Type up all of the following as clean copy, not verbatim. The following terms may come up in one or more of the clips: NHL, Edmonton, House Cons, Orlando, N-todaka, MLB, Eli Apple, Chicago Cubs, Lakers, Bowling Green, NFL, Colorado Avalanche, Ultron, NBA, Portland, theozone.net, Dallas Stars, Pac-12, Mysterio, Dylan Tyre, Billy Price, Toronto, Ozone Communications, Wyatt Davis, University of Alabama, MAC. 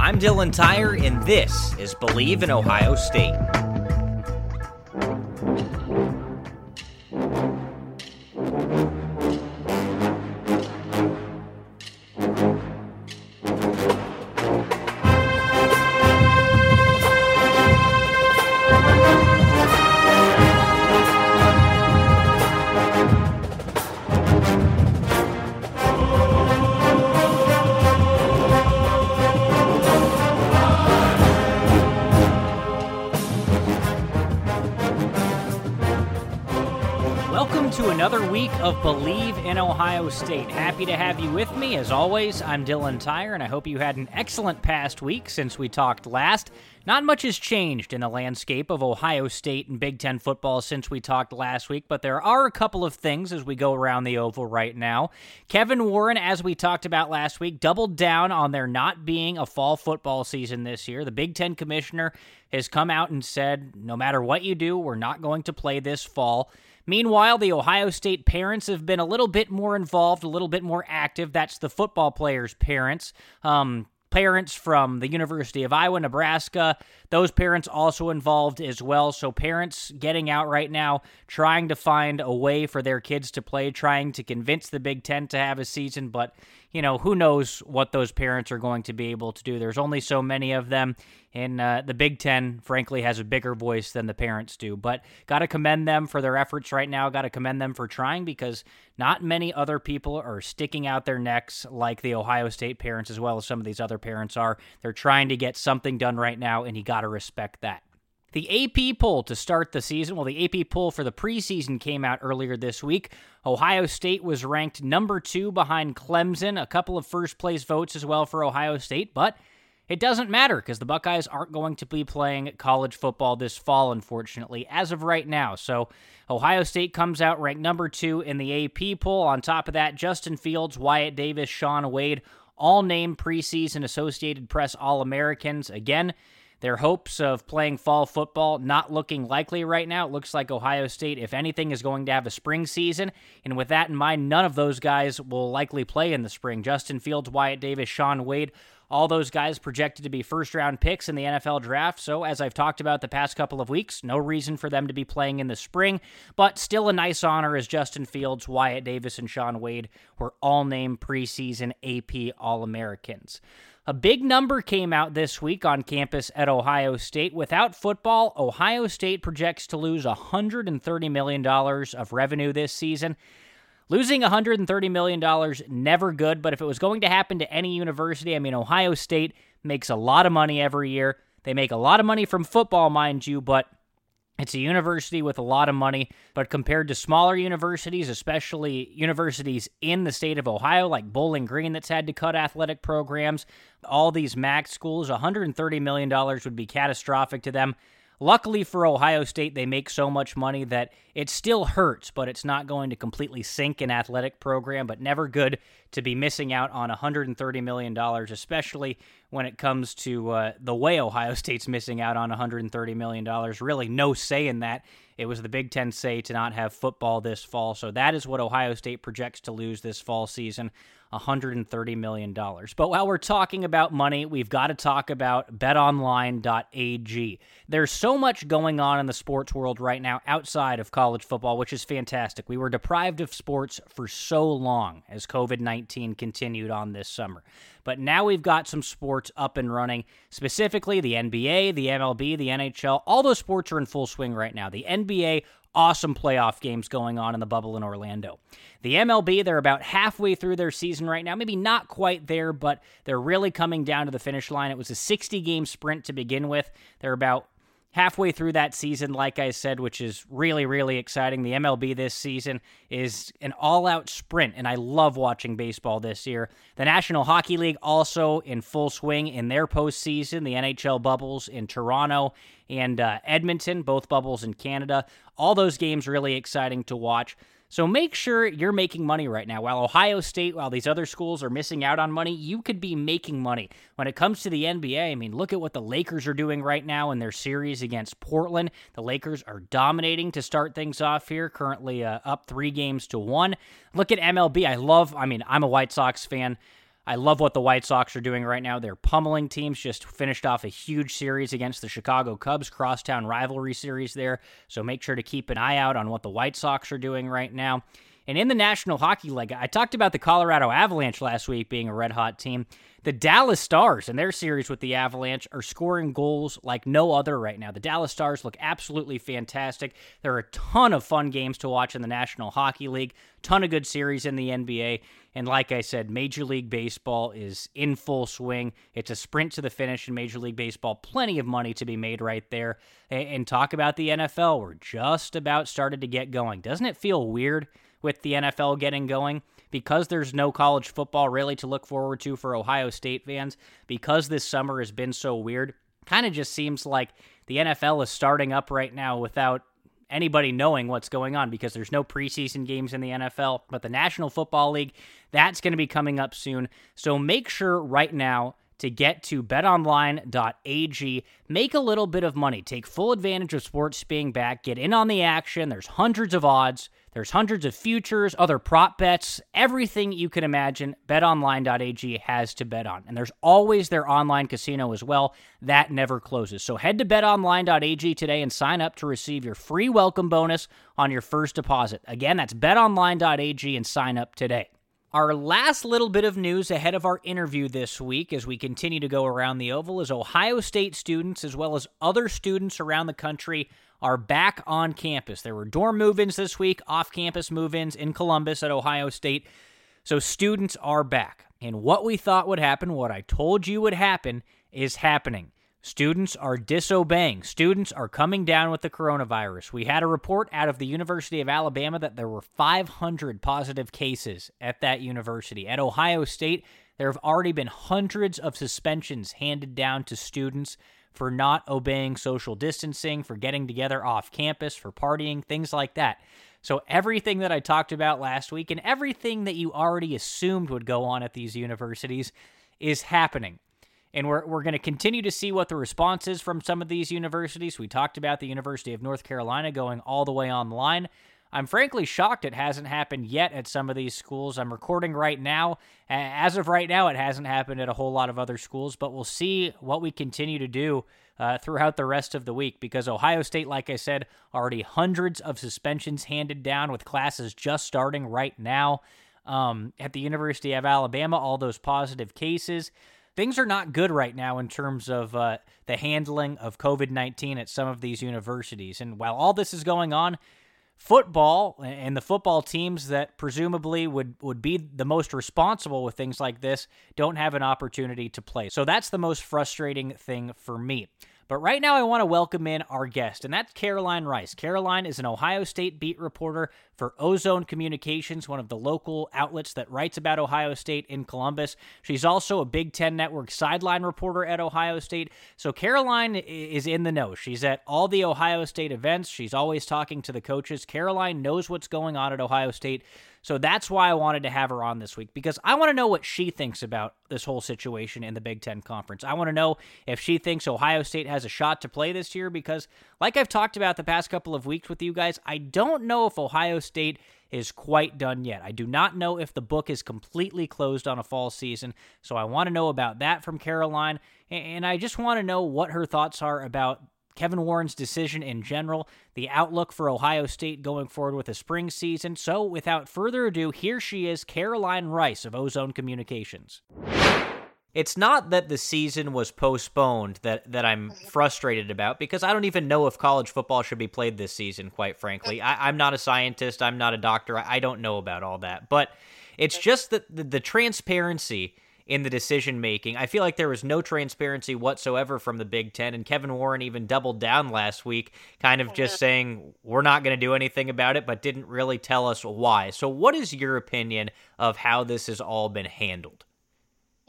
I'm Dylan Tyre, and this is Believe in Ohio State. Another week of Believe in Ohio State. Happy to have you with me. As always, I'm Dylan Tyre, and I hope you had an excellent past week since we talked last. Not much has changed in the landscape of Ohio State and Big Ten football since we talked last week, but there are a couple of things as we go around the Oval right now. Kevin Warren, as we talked about last week, doubled down on there not being a fall football season this year. The Big Ten commissioner has come out and said, no matter what you do, we're not going to play this fall. Meanwhile, the Ohio State parents have been a little bit more involved, a little bit more active. That's the football players' parents. Parents from the University of Iowa, Nebraska, those parents also involved as well. So parents getting out right now, trying to find a way for their kids to play, trying to convince the Big Ten to have a season. But, you know, who knows what those parents are going to be able to do. There's only so many of them. And the Big Ten, frankly, has a bigger voice than the parents do. But got to commend them for their efforts right now. Got to commend them for trying, because not many other people are sticking out their necks like the Ohio State parents, as well as some of these other parents are. They're trying to get something done right now, and you got to respect that. The AP poll to start the season, well, the AP poll for the preseason came out earlier this week. Ohio State was ranked number 2 behind Clemson. A couple of first-place votes as well for Ohio State, but it doesn't matter because the Buckeyes aren't going to be playing college football this fall, unfortunately, as of right now. So Ohio State comes out ranked number 2 in the AP poll. On top of that, Justin Fields, Wyatt Davis, Shaun Wade, all named preseason Associated Press All-Americans. Again, their hopes of playing fall football not looking likely right now. It looks like Ohio State, if anything, is going to have a spring season. And with that in mind, none of those guys will likely play in the spring. Justin Fields, Wyatt Davis, Shaun Wade, all those guys projected to be first-round picks in the NFL draft, so as I've talked about the past couple of weeks, no reason for them to be playing in the spring, but still a nice honor as Justin Fields, Wyatt Davis, and Shaun Wade were all-named preseason AP All-Americans. A big number came out this week on campus at Ohio State. Without football, Ohio State projects to lose $130 million of revenue this season. Losing $130 million, never good, but if it was going to happen to any university, I mean, Ohio State makes a lot of money every year. They make a lot of money from football, mind you, but it's a university with a lot of money. But compared to smaller universities, especially universities in the state of Ohio, like Bowling Green that's had to cut athletic programs, all these MAC schools, $130 million would be catastrophic to them. Luckily for Ohio State, they make so much money that it still hurts, but it's not going to completely sink an athletic program, but never good to be missing out on $130 million, especially when it comes to the way Ohio State's missing out on $130 million. Really no say in that. It was the Big Ten say to not have football this fall, so that is what Ohio State projects to lose this fall season, $130 million. But while we're talking about money, we've got to talk about betonline.ag. There's so much going on in the sports world right now outside of college football, which is fantastic. We were deprived of sports for so long as COVID-19 continued on this summer. But now we've got some sports up and running, specifically the NBA, the MLB, the NHL. All those sports are in full swing right now. The NBA, awesome playoff games going on in the bubble in Orlando. The MLB, they're about halfway through their season right now. Maybe not quite there, but they're really coming down to the finish line. It was a 60-game sprint to begin with. They're about halfway through that season, like I said, which is really, really exciting. The MLB this season is an all-out sprint, and I love watching baseball this year. The National Hockey League also in full swing in their postseason. The NHL bubbles in Toronto and Edmonton, both bubbles in Canada. All those games really exciting to watch. So make sure you're making money right now. While Ohio State, while these other schools are missing out on money, you could be making money. When it comes to the NBA, I mean, look at what the Lakers are doing right now in their series against Portland. The Lakers are dominating to start things off here, currently up 3-1. Look at MLB. I'm a White Sox fan. I love what the White Sox are doing right now. They're pummeling teams, just finished off a huge series against the Chicago Cubs, crosstown rivalry series there. So make sure to keep an eye out on what the White Sox are doing right now. And in the National Hockey League, I talked about the Colorado Avalanche last week being a red-hot team. The Dallas Stars, in their series with the Avalanche, are scoring goals like no other right now. The Dallas Stars look absolutely fantastic. There are a ton of fun games to watch in the National Hockey League, ton of good series in the NBA, and like I said, Major League Baseball is in full swing. It's a sprint to the finish in Major League Baseball. Plenty of money to be made right there. And talk about the NFL. We're just about started to get going. Doesn't it feel weird with the NFL getting going? Because there's no college football really to look forward to for Ohio State fans, because this summer has been so weird, kind of just seems like the NFL is starting up right now without anybody knowing what's going on, because there's no preseason games in the NFL. But the National Football League, that's going to be coming up soon. So make sure right now to get to betonline.ag. Make a little bit of money. Take full advantage of sports being back. Get in on the action. There's hundreds of odds. There's hundreds of futures, other prop bets, everything you can imagine betonline.ag has to bet on. And there's always their online casino as well. That never closes. So head to betonline.ag today and sign up to receive your free welcome bonus on your first deposit. Again, that's betonline.ag and sign up today. Our last little bit of news ahead of our interview this week, as we continue to go around the Oval, is Ohio State students as well as other students around the country are back on campus. There were dorm move-ins this week, off-campus move-ins in Columbus at Ohio State. So students are back. And what we thought would happen, what I told you would happen, is happening. Students are disobeying. Students are coming down with the coronavirus. We had a report out of the University of Alabama that there were 500 positive cases at that university. At Ohio State, there have already been hundreds of suspensions handed down to students for not obeying social distancing, for getting together off campus, for partying, things like that. So everything that I talked about last week and everything that you already assumed would go on at these universities is happening. And we're going to continue to see what the response is from some of these universities. We talked about the University of North Carolina going all the way online. I'm frankly shocked it hasn't happened yet at some of these schools. I'm recording right now. As of right now, it hasn't happened at a whole lot of other schools, but we'll see what we continue to do throughout the rest of the week, because Ohio State, like I said, already hundreds of suspensions handed down with classes just starting right now. At the University of Alabama, all those positive cases. Things are not good right now in terms of the handling of COVID-19 at some of these universities. And while all this is going on, football and the football teams that presumably would be the most responsible with things like this don't have an opportunity to play. So that's the most frustrating thing for me. But right now I want to welcome in our guest, and that's Caroline Rice. Caroline is an Ohio State beat reporter for Ozone Communications, one of the local outlets that writes about Ohio State in Columbus. She's also a Big Ten Network sideline reporter at Ohio State. So Caroline is in the know. She's at all the Ohio State events. She's always talking to the coaches. Caroline knows what's going on at Ohio State. So that's why I wanted to have her on this week, because I want to know what she thinks about this whole situation in the Big Ten Conference. I want to know if she thinks Ohio State has a shot to play this year, because like I've talked about the past couple of weeks with you guys, I don't know if Ohio State is quite done yet. I do not know if the book is completely closed on a fall season, so I want to know about that from Caroline, and I just want to know what her thoughts are about Kevin Warren's decision in general, the outlook for Ohio State going forward with a spring season. So without further ado, here she is, Caroline Rice of Ozone Communications. It's not that the season was postponed that I'm frustrated about, because I don't even know if college football should be played this season, quite frankly. I'm not a scientist. I'm not a doctor. I don't know about all that. But it's just that the transparency in the decision-making. I feel like there was no transparency whatsoever from the Big Ten, and Kevin Warren even doubled down last week, kind of just saying, we're not going to do anything about it, but didn't really tell us why. So what is your opinion of how this has all been handled?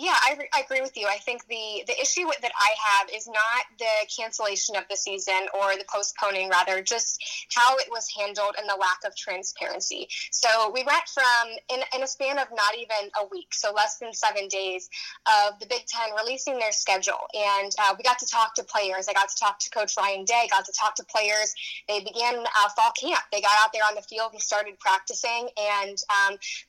Yeah, I agree with you. I think the issue that I have is not the cancellation of the season, or the postponing, rather, just how it was handled and the lack of transparency. So we went from, in a span of not even a week, so less than 7 days, of the Big Ten releasing their schedule. And we got to talk to players. I got to talk to Coach Ryan Day, got to talk to players. They began fall camp. They got out there on the field and started practicing. And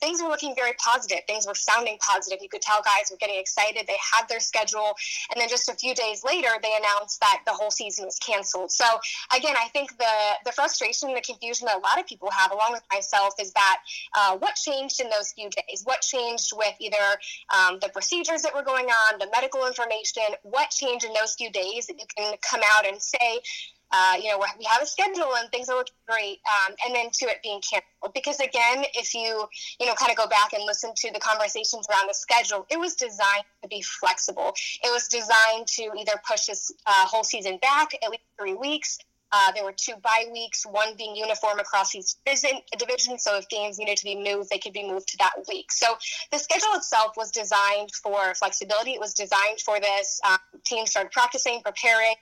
things were looking very positive. Things were sounding positive. You could tell guys were getting excited. They had their schedule, and then just a few days later they announced that the whole season was canceled. So again, I think the frustration, the confusion that a lot of people have, along with myself, is that what changed in those few days? What changed with either the procedures that were going on, the medical information? What changed in those few days that you can come out and say, we have a schedule and things are looking great, and then to it being canceled? Because again, if you kind of go back and listen to the conversations around the schedule, it was designed to be flexible. It was designed to either push this whole season back at least 3 weeks. There were 2 bye weeks, one being uniform across each division, so if games needed to be moved, they could be moved to that week. So the schedule itself was designed for flexibility. It was designed for this. Teams started practicing, preparing,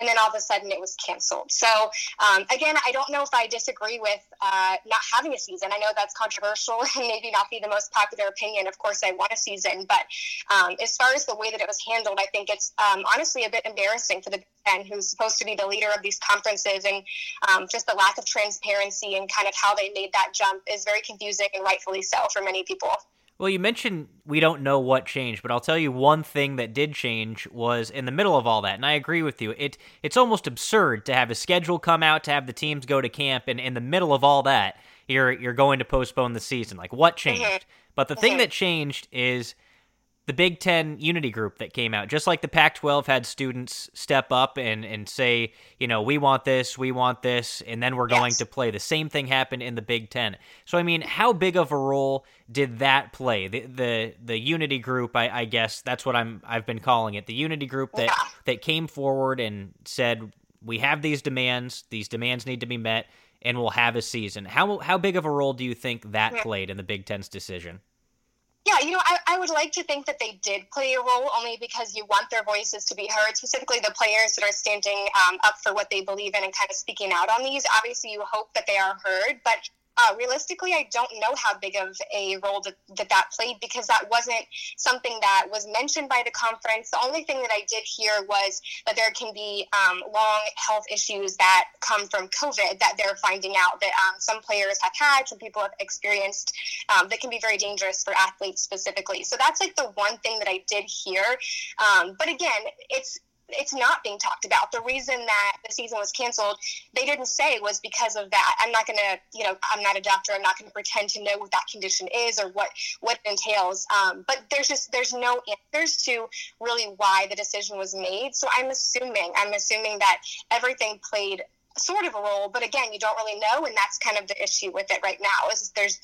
and then all of a sudden it was canceled. So, again, I don't know if I disagree with not having a season. I know that's controversial and maybe not be the most popular opinion. Of course, I want a season. But as far as the way that it was handled, I think it's honestly a bit embarrassing for the Big Ten, who's supposed to be the leader of these conferences. And just the lack of transparency and kind of how they made that jump is very confusing, and rightfully so for many people. Well, you mentioned we don't know what changed, but I'll tell you one thing that did change was in the middle of all that, and I agree with you. It's almost absurd to have a schedule come out, to have the teams go to camp, and in the middle of all that, you're going to postpone the season. Like, what changed? Mm-hmm. But the thing that changed is the Big Ten unity group that came out. Just like the Pac-12 had students step up and say, we want this, and then we're going to play. The same thing happened in the Big Ten. So, I mean, how big of a role did that play? The unity group, I guess that's what I've been calling it, the unity group that came forward and said, we have these demands need to be met, and we'll have a season. How big of a role do you think that played in the Big Ten's decision? Yeah, I would like to think that they did play a role, only because you want their voices to be heard, specifically the players that are standing up for what they believe in and kind of speaking out on these. Obviously, you hope that they are heard, but realistically, I don't know how big of a role that played, because that wasn't something that was mentioned by the conference. The only thing that I did hear was that there can be long health issues that come from COVID that they're finding out that some players have had, some people have experienced, that can be very dangerous for athletes specifically. So that's like the one thing that I did hear. But again, it's not being talked about. The reason that the season was canceled, they didn't say, was because of that. I'm not going to, I'm not a doctor. I'm not going to pretend to know what that condition is or what it entails. But there's no answers to really why the decision was made. So I'm assuming that everything played sort of a role, but again, you don't really know, and that's kind of the issue with it right now, is there's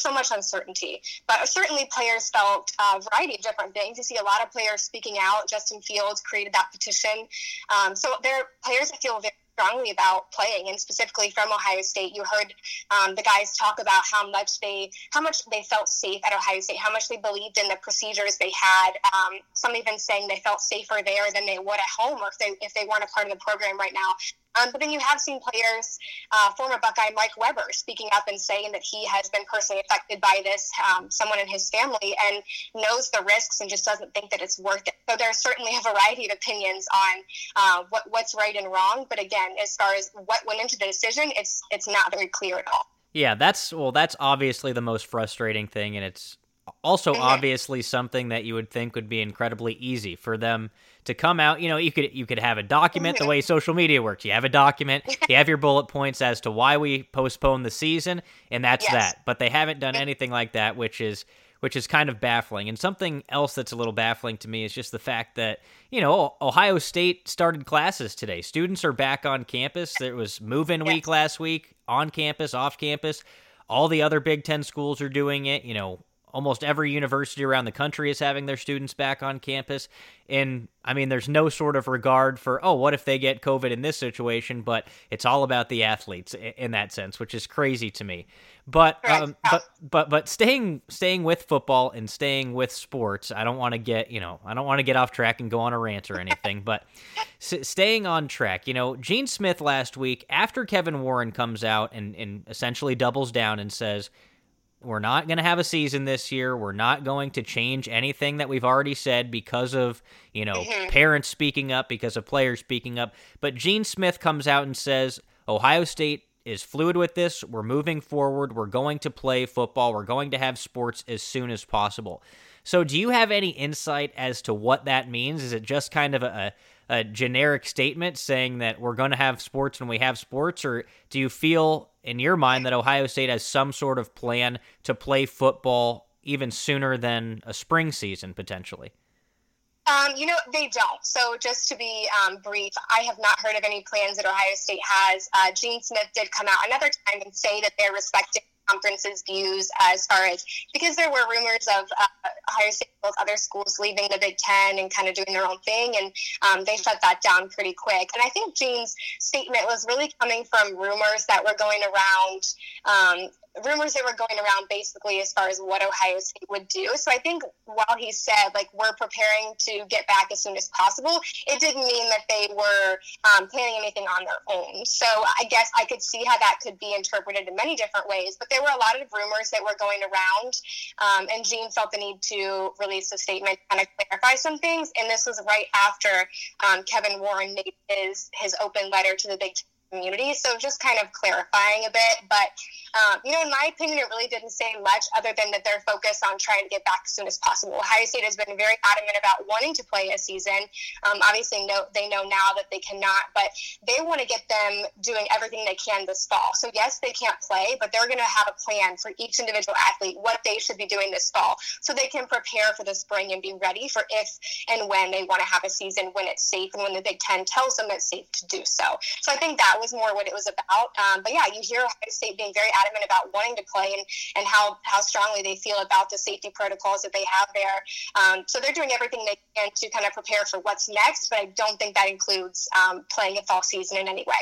so much uncertainty. But certainly players felt a variety of different things. You see a lot of players speaking out. Justin Fields created that petition. So there are players that feel very strongly about playing, and specifically from Ohio State, you heard the guys talk about how much they felt safe at Ohio State, how much they believed in the procedures they had. Some even saying they felt safer there than they would at home, or if they weren't a part of the program right now. But then you have seen players, former Buckeye Mike Weber, speaking up and saying that he has been personally affected by this, someone in his family, and knows the risks and just doesn't think that it's worth it. So there's certainly a variety of opinions on what's right and wrong. But again, as far as what went into the decision, it's not very clear at all. Yeah, that's obviously the most frustrating thing, and it's also obviously something that you would think would be incredibly easy for them to come out. You could have a document, the way social media works. You have a document, you have your bullet points as to why we postponed the season, and that's that. But they haven't done anything like that, which is which is kind of baffling. And something else that's a little baffling to me is just the fact that, you know, Ohio State started classes today. Students are back on campus. There was move-in week last week, on campus, off campus. All the other Big Ten schools are doing it. You know, almost every university around the country is having their students back on campus. And, I mean, there's no sort of regard for, oh, what if they get COVID in this situation? But it's all about the athletes in that sense, which is crazy to me. But staying with football and staying with sports, I don't want to get, you know, I don't want to get off track and go on a rant or anything. But staying on track, you know, Gene Smith last week, after Kevin Warren comes out and essentially doubles down and says, we're not going to have a season this year. We're not going to change anything that we've already said because of, you know, parents speaking up, because of players speaking up. But Gene Smith comes out and says, Ohio State is fluid with this. We're moving forward. We're going to play football. We're going to have sports as soon as possible. So do you have any insight as to what that means? Is it just kind of a generic statement saying that we're going to have sports when we have sports, or do you feel in your mind that Ohio State has some sort of plan to play football even sooner than a spring season potentially? You know, they don't. So just to be brief, I have not heard of any plans that Ohio State has. Gene Smith did come out another time and say that they're respecting conference's views as far as, because there were rumors of Ohio State and other schools leaving the Big Ten and kind of doing their own thing, and they shut that down pretty quick. And I think Gene's statement was really coming from rumors that were going around, basically as far as what Ohio State would do. So I think while he said, like, we're preparing to get back as soon as possible, it didn't mean that they were planning anything on their own. So I guess I could see how that could be interpreted in many different ways, but there were a lot of rumors that were going around, and Gene felt the need to release a statement to kind of clarify some things, and this was right after Kevin Warren made his open letter to the Big Ten community, so just kind of clarifying a bit. But you know, in my opinion, it really didn't say much other than that they're focused on trying to get back as soon as possible. Ohio State has been very adamant about wanting to play a season. Obviously, they know now that they cannot, but they want to get them doing everything they can this fall. So yes, they can't play, but they're going to have a plan for each individual athlete, what they should be doing this fall, so they can prepare for the spring and be ready for if and when they want to have a season, when it's safe and when the Big Ten tells them it's safe to do so. So I think that was more what it was about. But yeah, you hear Ohio State being very adamant about wanting to play and how strongly they feel about the safety protocols that they have there. So they're doing everything they can to kind of prepare for what's next, but I don't think that includes playing a fall season in any way.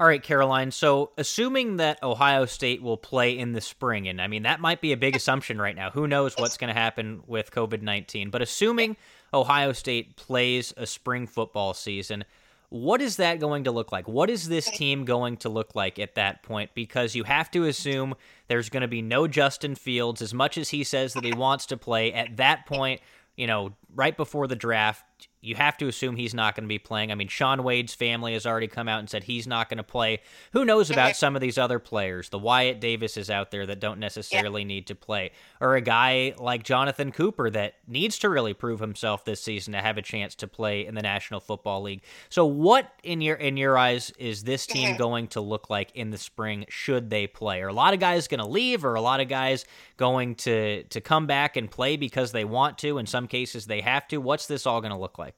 All right, Caroline. So assuming that Ohio State will play in the spring, and I mean, that might be a big assumption right now. Who knows what's going to happen with COVID-19, but assuming Ohio State plays a spring football season, what is that going to look like? What is this team going to look like at that point? Because you have to assume there's going to be no Justin Fields, as much as he says that he wants to play. At that point, you know, right before the draft, you have to assume he's not going to be playing. I mean, Shaun Wade's family has already come out and said he's not going to play. Who knows about some of these other players? The Wyatt Davis is out there that don't necessarily need to play. Or a guy like Jonathan Cooper that needs to really prove himself this season to have a chance to play in the National Football League. So what, in your eyes, is this team going to look like in the spring should they play? Are a lot of guys going to leave? Or a lot of guys going to come back and play because they want to? In some cases, they have to. What's this all going to look like?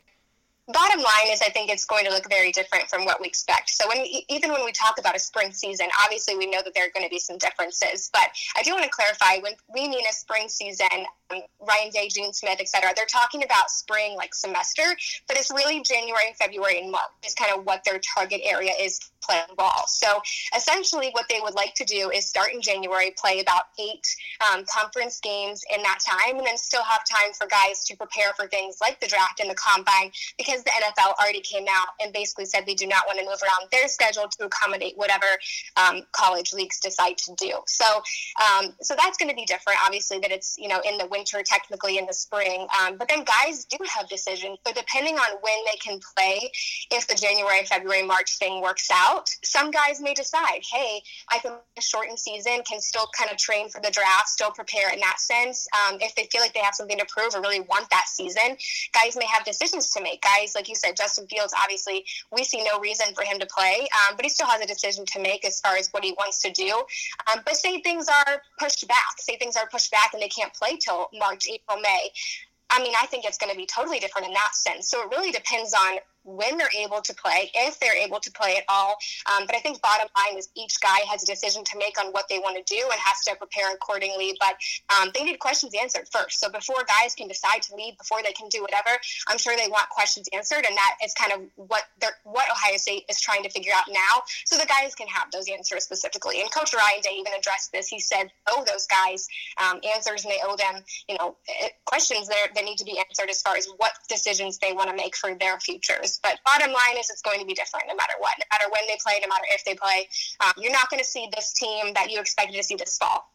Bottom line is I think it's going to look very different from what we expect. So even when we talk about a spring season, obviously we know that there are going to be some differences, but I do want to clarify, when we mean a spring season, Ryan Day, Gene Smith, etc., they're talking about spring like semester, but it's really January, February, and March is kind of what their target area is playing ball. So essentially what they would like to do is start in January, play about 8 conference games in that time, and then still have time for guys to prepare for things like the draft and the combine, because the NFL already came out and basically said they do not want to move around their schedule to accommodate whatever college leagues decide to do. So that's going to be different, obviously, that it's, you know, in the winter, technically in the spring, but then guys do have decisions. So depending on when they can play, if the January, February, March thing works out, out. Some guys may decide, hey, I can shorten season, can still kind of train for the draft, still prepare in that sense. If they feel like they have something to prove or really want that season, guys may have decisions to make. Guys, like you said, Justin Fields, obviously, we see no reason for him to play, but he still has a decision to make as far as what he wants to do. But say things are pushed back. Say things are pushed back and they can't play till March, April, May. I mean, I think it's going to be totally different in that sense. So it really depends on when they're able to play, if they're able to play at all. But I think bottom line is each guy has a decision to make on what they want to do and has to prepare accordingly. But they need questions answered first. So before guys can decide to leave, before they can do whatever, I'm sure they want questions answered. And that is kind of what Ohio State is trying to figure out now. So the guys can have those answers specifically. And Coach Ryan Day even addressed this. He said, owe those guys answers, and they owe them, you know, questions that need to be answered as far as what decisions they want to make for their futures. But bottom line is it's going to be different no matter what, no matter when they play, no matter if they play. You're not going to see this team that you expected to see this fall.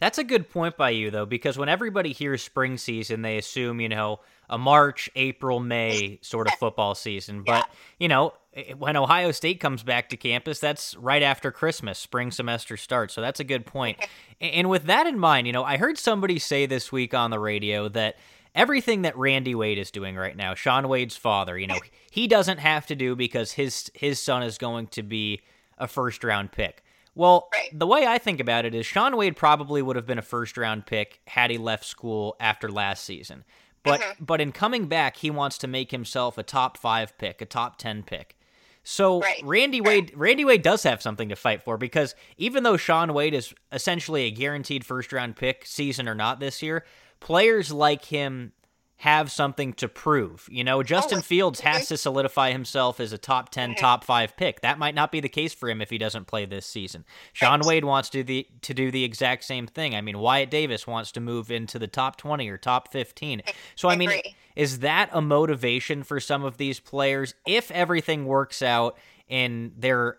That's a good point by you, though, because when everybody hears spring season, they assume, you know, a March, April, May sort of football season. Yeah. But, you know, when Ohio State comes back to campus, that's right after Christmas, spring semester starts. So that's a good point. And with that in mind, you know, I heard somebody say this week on the radio that everything that Randy Wade is doing right now, Shaun Wade's father, you know, he doesn't have to do because his son is going to be a first-round pick. Well, the way I think about it is Shaun Wade probably would have been a first-round pick had he left school after last season. But but in coming back, he wants to make himself a top 5 pick, a top 10 pick. So Randy Wade does have something to fight for, because even though Shaun Wade is essentially a guaranteed first-round pick, season or not this year, players like him have something to prove. You know, Justin Fields has to solidify himself as a top 10, top 5 pick. That might not be the case for him if he doesn't play this season. Shaun Wade wants to do the exact same thing. I mean, Wyatt Davis wants to move into the top 20 or top 15. So, I mean, is that a motivation for some of these players if everything works out and they're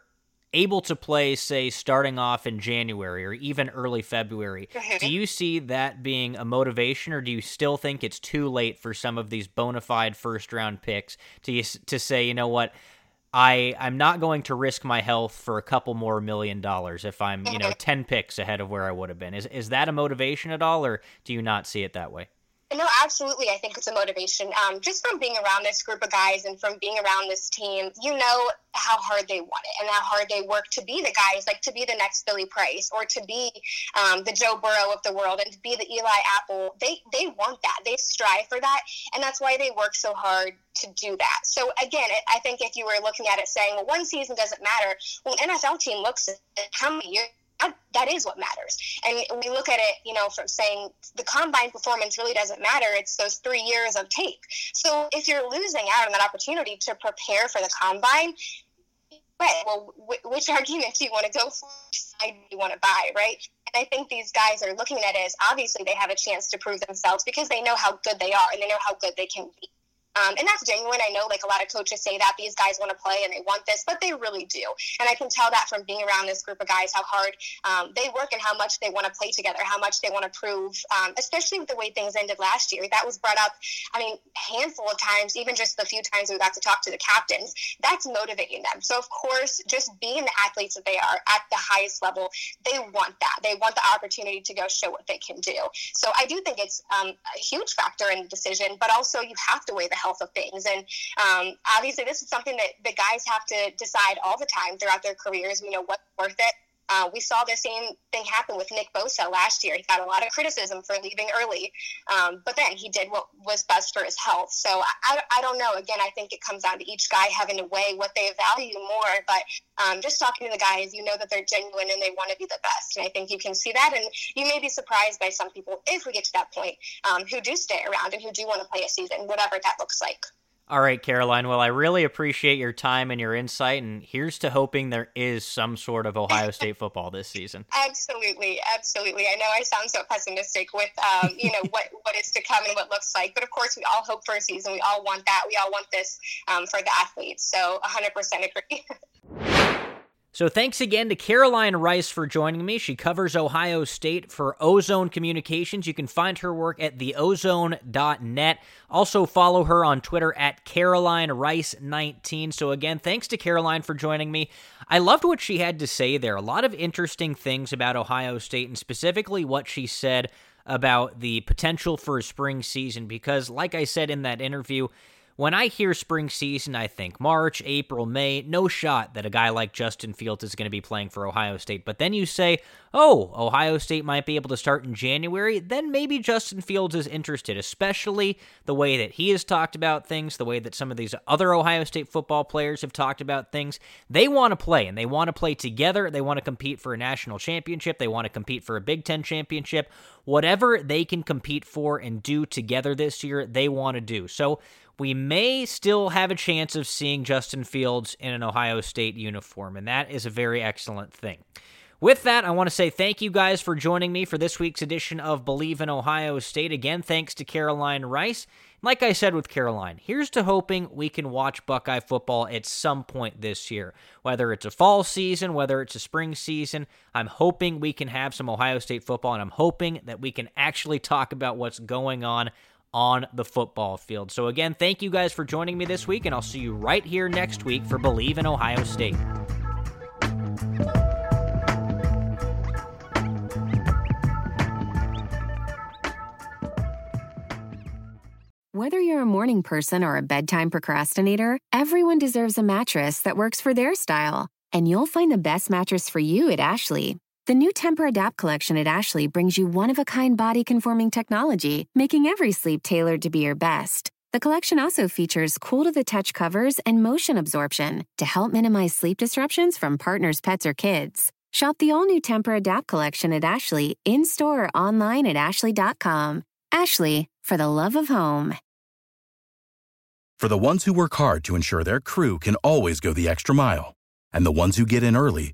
able to play, say, starting off in January or even early February? Do you see that being a motivation, or do you still think it's too late for some of these bona fide first-round picks to say, you know what, I'm not going to risk my health for a couple more $1 million if I'm, you know, 10 picks ahead of where I would have been? Is that a motivation at all, or do you not see it that way? No, absolutely. I think it's a motivation. Just from being around this group of guys and from being around this team, you know how hard they want it and how hard they work to be the guys, like to be the next Billy Price or to be the Joe Burrow of the world and to be the Eli Apple. They want that. They strive for that. And that's why they work so hard to do that. So again, I think if you were looking at it saying, well, one season doesn't matter, well, an NFL team looks at how many years. That is what matters. And we look at it, you know, from saying the combine performance really doesn't matter. It's those 3 years of tape. So if you're losing out on that opportunity to prepare for the combine, well, which argument do you want to go for? Side do you want to buy, right? And I think these guys are looking at it as obviously they have a chance to prove themselves because they know how good they are and they know how good they can be. And that's genuine. I know, like, a lot of coaches say that these guys want to play and they want this, but they really do. And I can tell that from being around this group of guys, how hard they work and how much they want to play together, how much they want to prove, especially with the way things ended last year. That was brought up, I mean, a handful of times, even just the few times we got to talk to the captains. That's motivating them. So, of course, just being the athletes that they are at the highest level, they want that. They want the opportunity to go show what they can do. So I do think it's a huge factor in the decision, but also you have to weigh the health of things. And obviously this is something that the guys have to decide all the time throughout their careers. We know what's worth it. We saw the same thing happen with Nick Bosa last year. He got a lot of criticism for leaving early, but then he did what was best for his health. So I don't know. Again, I think it comes down to each guy having to weigh what they value more. But just talking to the guys, you know that they're genuine and they want to be the best. And I think you can see that. And you may be surprised by some people, if we get to that point, who do stay around and who do want to play a season, whatever that looks like. All right, Caroline. Well, I really appreciate your time and your insight, and here's to hoping there is some sort of Ohio State football this season. Absolutely, absolutely. I know I sound so pessimistic with, you know, what is to come and what looks like, but of course we all hope for a season. We all want that. We all want this for the athletes, so 100% agree. So thanks again to Caroline Rice for joining me. She covers Ohio State for Ozone Communications. You can find her work at theozone.net. Also follow her on Twitter at CarolineRice19. So again, thanks to Caroline for joining me. I loved what she had to say there. A lot of interesting things about Ohio State, and specifically what she said about the potential for a spring season, because like I said in that interview, when I hear spring season, I think March, April, May, no shot that a guy like Justin Fields is going to be playing for Ohio State. But then you say, oh, Ohio State might be able to start in January, then maybe Justin Fields is interested, especially the way that he has talked about things, the way that some of these other Ohio State football players have talked about things. They want to play, and they want to play together. They want to compete for a national championship. They want to compete for a Big Ten championship. Whatever they can compete for and do together this year, they want to do. So we may still have a chance of seeing Justin Fields in an Ohio State uniform, and that is a very excellent thing. With that, I want to say thank you guys for joining me for this week's edition of Believe in Ohio State. Again, thanks to Caroline Rice. Like I said with Caroline, here's to hoping we can watch Buckeye football at some point this year. Whether it's a fall season, whether it's a spring season, I'm hoping we can have some Ohio State football, and I'm hoping that we can actually talk about what's going on the football field. So again, thank you guys for joining me this week, and I'll see you right here next week for Believe in Ohio State. Whether you're a morning person or a bedtime procrastinator, everyone deserves a mattress that works for their style. And you'll find the best mattress for you at Ashley. The new Tempur-Adapt collection at Ashley brings you one-of-a-kind body-conforming technology, making every sleep tailored to be your best. The collection also features cool-to-the-touch covers and motion absorption to help minimize sleep disruptions from partners, pets, or kids. Shop the all-new Tempur-Adapt collection at Ashley in-store or online at ashley.com. Ashley, for the love of home. For the ones who work hard to ensure their crew can always go the extra mile, and the ones who get in early